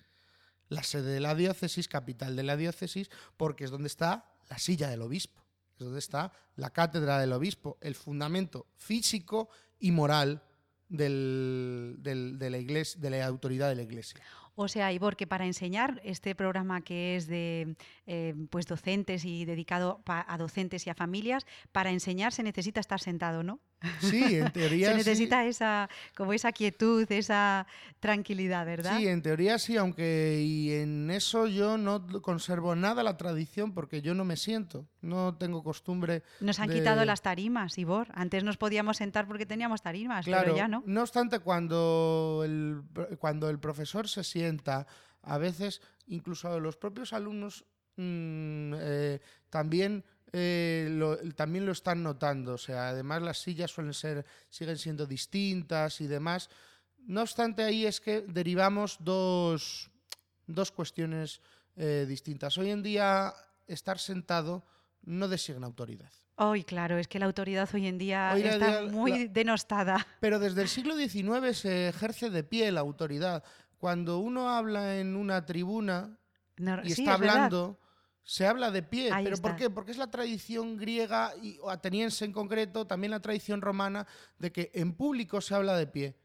la sede de la diócesis, capital de la diócesis, porque es donde está la silla del obispo, es donde está la cátedra del obispo, el fundamento físico y moral Del, del, de, la iglesia, de la autoridad de la Iglesia. O sea, Ibor, que para enseñar este programa que es de eh, pues docentes y dedicado pa, a docentes y a familias, para enseñar se necesita estar sentado, ¿no? Sí, en teoría se necesita sí. esa, como esa quietud, esa tranquilidad, ¿verdad? Sí, en teoría sí, aunque y en eso yo no conservo nada la tradición porque yo no me siento, no tengo costumbre. Nos han de... quitado las tarimas, Ibor. Antes nos podíamos sentar porque teníamos tarimas, claro, pero ya no. No obstante, cuando el, cuando el profesor se sienta, a veces incluso los propios alumnos mmm, eh, también eh, lo, también lo están notando. O sea, además las sillas suelen ser, siguen siendo distintas y demás. No obstante, ahí es que derivamos dos, dos cuestiones eh, distintas. Hoy en día estar sentado no designa autoridad. Hoy, claro, es que la autoridad hoy en día hoy está día, muy la, denostada. Pero desde el siglo diecinueve se ejerce de pie la autoridad. Cuando uno habla en una tribuna no, y sí, está es hablando, verdad. Se habla de pie. Ahí ¿Pero está. por qué? Porque es la tradición griega y ateniense en concreto, también la tradición romana, de que en público se habla de pie.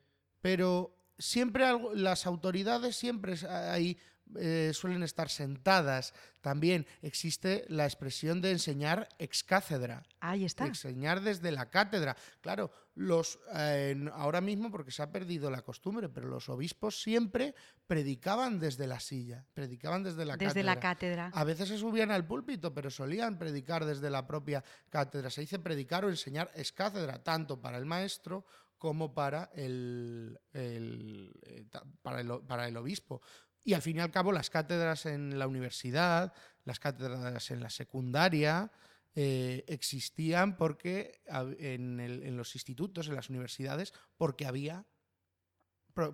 Pero siempre algo, las autoridades siempre ahí eh, suelen estar sentadas. También existe la expresión de enseñar ex cátedra. Ahí está. De enseñar desde la cátedra. Claro, los eh, ahora mismo porque se ha perdido la costumbre, pero los obispos siempre predicaban desde la silla, predicaban desde la desde cátedra. la cátedra. A veces se subían al púlpito, pero solían predicar desde la propia cátedra. Se dice predicar o enseñar ex cátedra, tanto para el maestro como para el, el, para el, para el obispo. Y al fin y al cabo las cátedras en la universidad, las cátedras en la secundaria, eh, existían porque en, el, en los institutos, en las universidades, porque había...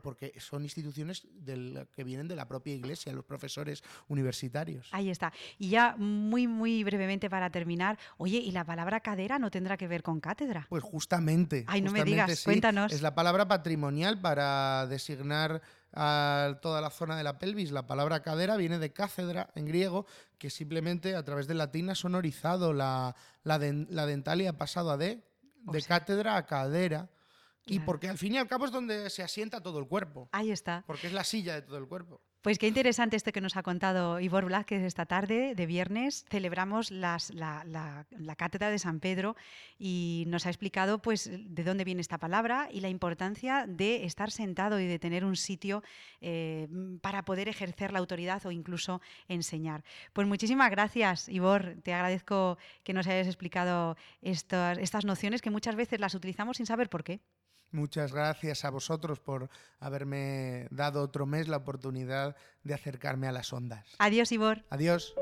porque son instituciones del, que vienen de la propia Iglesia, los profesores universitarios. Ahí está. Y ya muy, muy brevemente para terminar, oye, ¿y la palabra cadera no tendrá que ver con cátedra? Pues justamente. Ay, no justamente me digas, sí. Cuéntanos. Es la palabra patrimonial para designar a toda la zona de la pelvis. La palabra cadera viene de cátedra en griego, que simplemente a través del latín ha sonorizado la, la, de, la dental y ha pasado a de, de o sea. cátedra a cadera. Y porque al fin y al cabo es donde se asienta todo el cuerpo. Ahí está. Porque es la silla de todo el cuerpo. Pues qué interesante esto que nos ha contado Ibor Blázquez esta tarde de viernes. Celebramos las, la, la, la cátedra de San Pedro y nos ha explicado pues, de dónde viene esta palabra y la importancia de estar sentado y de tener un sitio eh, para poder ejercer la autoridad o incluso enseñar. Pues muchísimas gracias, Ibor. Te agradezco que nos hayas explicado estas, estas nociones que muchas veces las utilizamos sin saber por qué. Muchas gracias a vosotros por haberme dado otro mes la oportunidad de acercarme a las ondas. Adiós, Ibor. Adiós.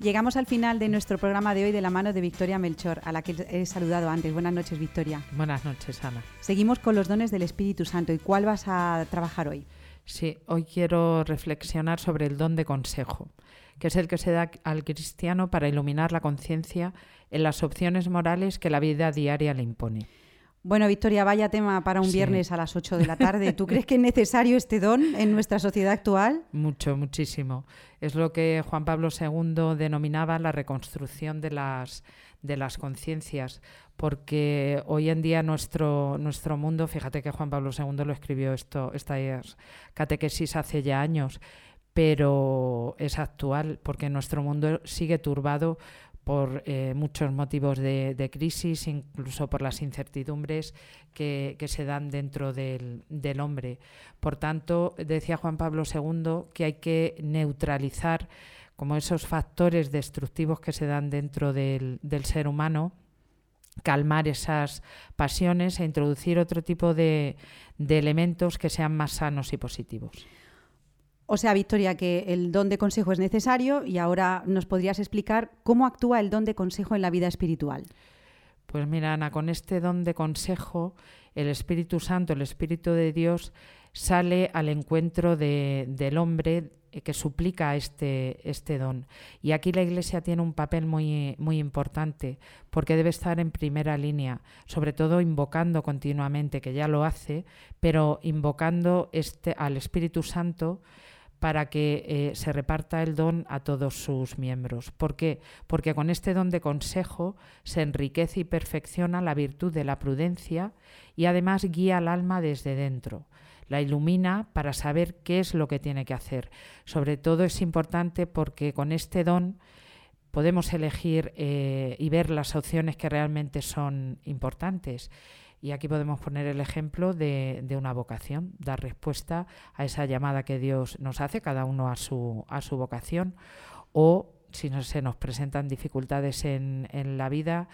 Llegamos al final de nuestro programa de hoy de la mano de Victoria Melchor, a la que he saludado antes. Buenas noches, Victoria. Buenas noches, Ana. Seguimos con los dones del Espíritu Santo. ¿Y cuál vas a trabajar hoy? Sí, hoy quiero reflexionar sobre el don de consejo, que es el que se da al cristiano para iluminar la conciencia en las opciones morales que la vida diaria le impone. Bueno, Victoria, vaya tema para un sí. viernes a las ocho de la tarde. ¿Tú crees que es necesario este don en nuestra sociedad actual? Mucho, muchísimo. Es lo que Juan Pablo segundo denominaba la reconstrucción de las, de las conciencias, porque hoy en día nuestro, nuestro mundo, fíjate que Juan Pablo segundo lo escribió esto, esta catequesis hace ya años, pero es actual porque nuestro mundo sigue turbado por eh, muchos motivos de, de crisis, incluso por las incertidumbres que, que se dan dentro del, del hombre. Por tanto, decía Juan Pablo segundo que hay que neutralizar como esos factores destructivos que se dan dentro del, del ser humano, calmar esas pasiones e introducir otro tipo de, de elementos que sean más sanos y positivos. O sea, Victoria, que el don de consejo es necesario y ahora nos podrías explicar cómo actúa el don de consejo en la vida espiritual. Pues mira, Ana, con este don de consejo, el Espíritu Santo, el Espíritu de Dios, sale al encuentro de, del hombre que suplica este, este don. Y aquí la Iglesia tiene un papel muy, muy importante, porque debe estar en primera línea, sobre todo invocando continuamente, que ya lo hace, pero invocando este, al Espíritu Santo para que eh, se reparta el don a todos sus miembros. ¿Por qué? Porque con este don de consejo se enriquece y perfecciona la virtud de la prudencia y además guía al alma desde dentro. La ilumina para saber qué es lo que tiene que hacer. Sobre todo es importante porque con este don podemos elegir eh, y ver las opciones que realmente son importantes. Y aquí podemos poner el ejemplo de, de una vocación, dar respuesta a esa llamada que Dios nos hace, cada uno a su, a su vocación, o si no, se nos presentan dificultades en, en la vida,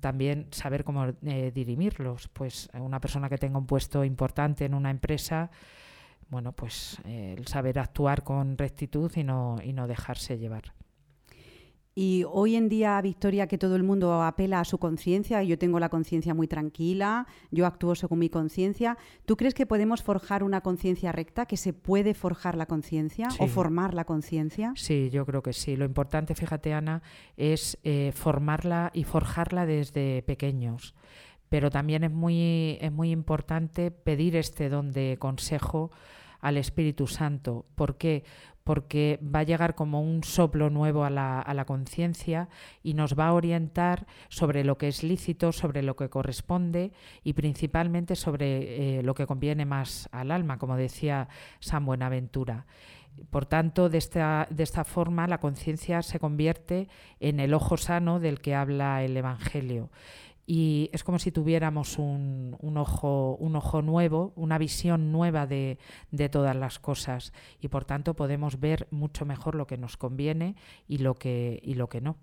también saber cómo eh, dirimirlos. Pues una persona que tenga un puesto importante en una empresa, bueno, pues eh, el saber actuar con rectitud y no, y no dejarse llevar. Y hoy en día, Victoria, que todo el mundo apela a su conciencia, yo tengo la conciencia muy tranquila, yo actúo según mi conciencia, ¿tú crees que podemos forjar una conciencia recta, que se puede forjar la conciencia sí. o formar la conciencia? Sí, yo creo que sí. Lo importante, fíjate, Ana, es eh, formarla y forjarla desde pequeños. Pero también es muy, es muy importante pedir este don de consejo al Espíritu Santo. ¿Por qué? Porque va a llegar como un soplo nuevo a la, a la conciencia y nos va a orientar sobre lo que es lícito, sobre lo que corresponde y principalmente sobre eh, lo que conviene más al alma, como decía San Buenaventura. Por tanto, de esta, de esta forma la conciencia se convierte en el ojo sano del que habla el Evangelio. Y es como si tuviéramos un, un, ojo, un ojo nuevo, una visión nueva de, de todas las cosas y por tanto podemos ver mucho mejor lo que nos conviene y lo que, y lo que no.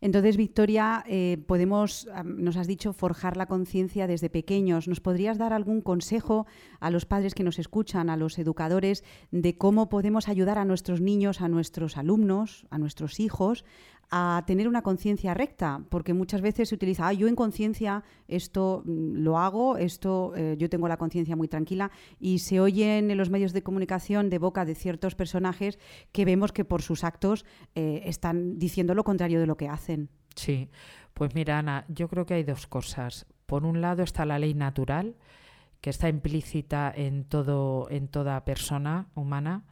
Entonces, Victoria, eh, podemos, nos has dicho, forjar la conciencia desde pequeños. ¿Nos podrías dar algún consejo a los padres que nos escuchan, a los educadores, de cómo podemos ayudar a nuestros niños, a nuestros alumnos, a nuestros hijos, a tener una conciencia recta? Porque muchas veces se utiliza, ah, yo en conciencia esto lo hago, esto eh, yo tengo la conciencia muy tranquila, y se oyen en los medios de comunicación de boca de ciertos personajes que vemos que por sus actos eh, están diciendo lo contrario de lo que hacen. Sí, pues mira, Ana, yo creo que hay dos cosas. Por un lado está la ley natural, que está implícita en todo, en toda persona humana,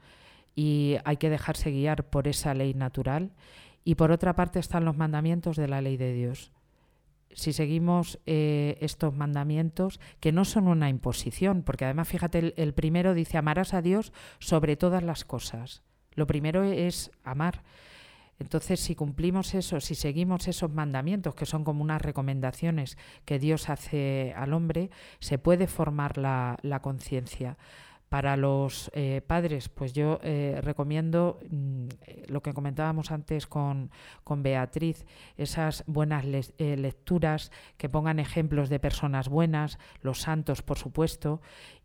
y hay que dejarse guiar por esa ley natural. Y por otra parte están los mandamientos de la ley de Dios. Si seguimos eh, estos mandamientos, que no son una imposición, porque además, fíjate, el, el primero dice amarás a Dios sobre todas las cosas. Lo primero es amar. Entonces, si cumplimos eso, si seguimos esos mandamientos, que son como unas recomendaciones que Dios hace al hombre, se puede formar la, la conciencia. Para los eh, padres, pues yo eh, recomiendo mmm, lo que comentábamos antes con, con Beatriz, esas buenas le- eh, lecturas que pongan ejemplos de personas buenas, los santos, por supuesto,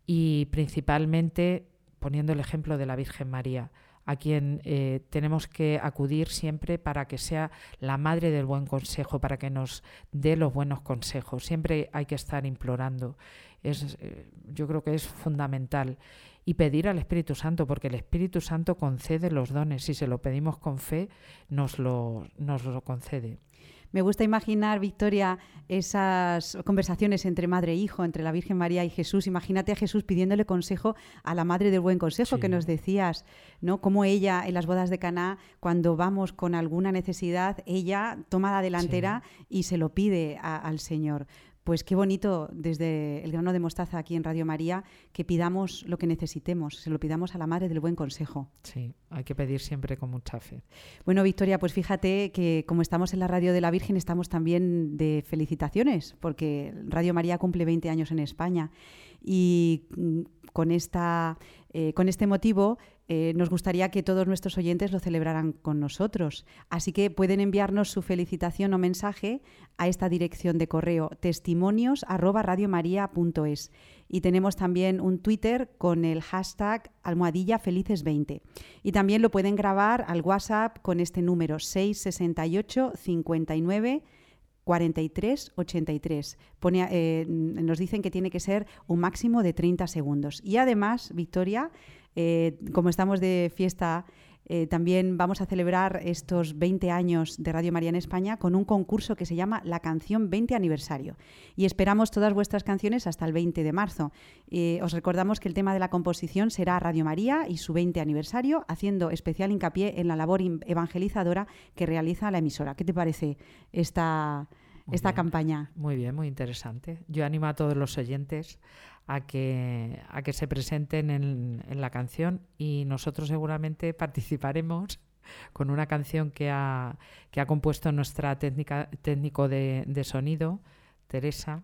y principalmente poniendo el ejemplo de la Virgen María, a quien eh, tenemos que acudir siempre para que sea la madre del buen consejo, para que nos dé los buenos consejos. Siempre hay que estar implorando es, yo creo que es fundamental. Y pedir al Espíritu Santo, porque el Espíritu Santo concede los dones. Si se lo pedimos con fe, nos lo, nos lo concede. Me gusta imaginar, Victoria, esas conversaciones entre madre e hijo, entre la Virgen María y Jesús. Imagínate a Jesús pidiéndole consejo a la Madre del Buen Consejo, sí, que nos decías, ¿no? Cómo ella, en las bodas de Caná, cuando vamos con alguna necesidad, ella toma la delantera, sí, y se lo pide a, al Señor. Pues qué bonito, desde El Grano de Mostaza, aquí en Radio María, que pidamos lo que necesitemos, se lo pidamos a la Madre del Buen Consejo. Sí, hay que pedir siempre con mucha fe. Bueno, Victoria, pues fíjate que como estamos en la Radio de la Virgen, estamos también de felicitaciones, porque Radio María cumple veinte años en España. Y con, esta, eh, con este motivo... Eh, nos gustaría que todos nuestros oyentes lo celebraran con nosotros. Así que pueden enviarnos su felicitación o mensaje a esta dirección de correo testimonios arroba radiomaria punto es. Y tenemos también un Twitter con el hashtag almohadilla felices veinte. Y también lo pueden grabar al WhatsApp con este número seis sesenta y ocho cincuenta y nueve cuarenta y tres ochenta y tres. Pone, eh, nos dicen que tiene que ser un máximo de treinta segundos. Y además, Victoria... Eh, como estamos de fiesta, eh, también vamos a celebrar estos veinte años de Radio María en España con un concurso que se llama La Canción veinte aniversario. Y esperamos todas vuestras canciones hasta el veinte de marzo. Eh, os recordamos que el tema de la composición será Radio María y su veinte aniversario, haciendo especial hincapié en la labor evangelizadora que realiza la emisora. ¿Qué te parece esta, esta campaña? Muy bien, muy interesante. Yo animo a todos los oyentes a que, a que se presenten en, en la canción, y nosotros seguramente participaremos con una canción que ha, que ha compuesto nuestra técnica, técnico de, de sonido, Teresa.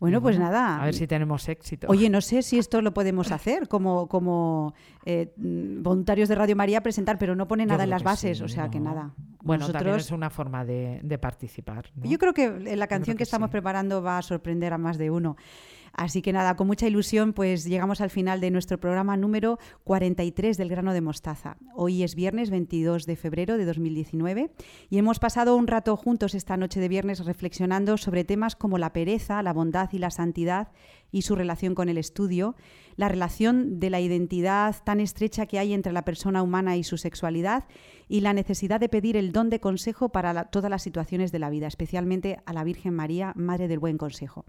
Bueno, bueno, pues nada. A ver si tenemos éxito. Oye, no sé si esto lo podemos hacer como, como eh, voluntarios de Radio María presentar, pero no pone nada en las bases, sí, o sea no. que nada. Bueno, nosotros... también es una forma de, de participar, ¿no? Yo creo que la canción que, que estamos sí. preparando va a sorprender a más de uno. Así que nada, con mucha ilusión pues llegamos al final de nuestro programa número cuarenta y tres del Grano de Mostaza. Hoy es viernes veintidós de febrero de dos mil diecinueve y hemos pasado un rato juntos esta noche de viernes reflexionando sobre temas como la pereza, la bondad y la santidad y su relación con el estudio, la relación de la identidad tan estrecha que hay entre la persona humana y su sexualidad y la necesidad de pedir el don de consejo para la, todas las situaciones de la vida, especialmente a la Virgen María, Madre del Buen Consejo.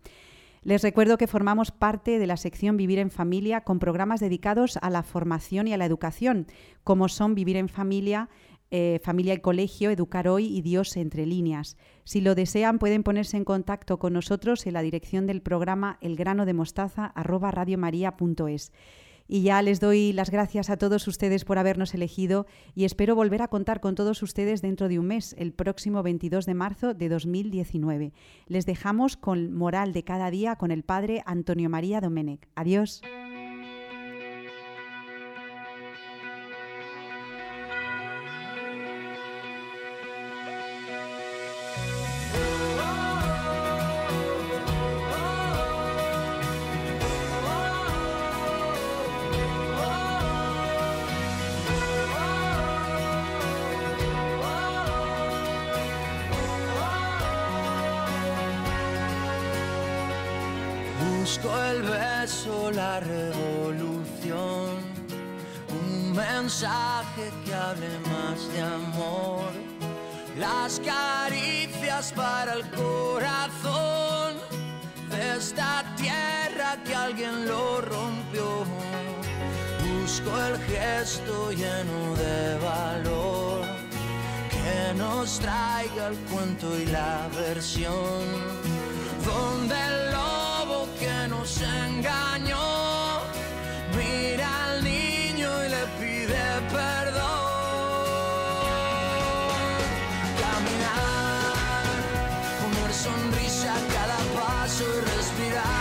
Les recuerdo que formamos parte de la sección Vivir en Familia con programas dedicados a la formación y a la educación, como son Vivir en Familia, eh, Familia y Colegio, Educar Hoy y Dios entre líneas. Si lo desean, pueden ponerse en contacto con nosotros en la dirección del programa elgranodemostaza arroba radiomaria punto es. Y ya les doy las gracias a todos ustedes por habernos elegido y espero volver a contar con todos ustedes dentro de un mes, el próximo veintidós de marzo de dos mil diecinueve. Les dejamos con Moral de cada día con el padre Antonio María Domenech. Adiós. Busco el beso, la revolución, un mensaje que hable más de amor, las caricias para el corazón, de esta tierra que alguien lo rompió. Busco el gesto lleno de valor, que nos traiga el cuento y la versión, donde el que nos engañó mira al niño y le pide perdón. Caminar con una sonrisa a cada paso y respirar.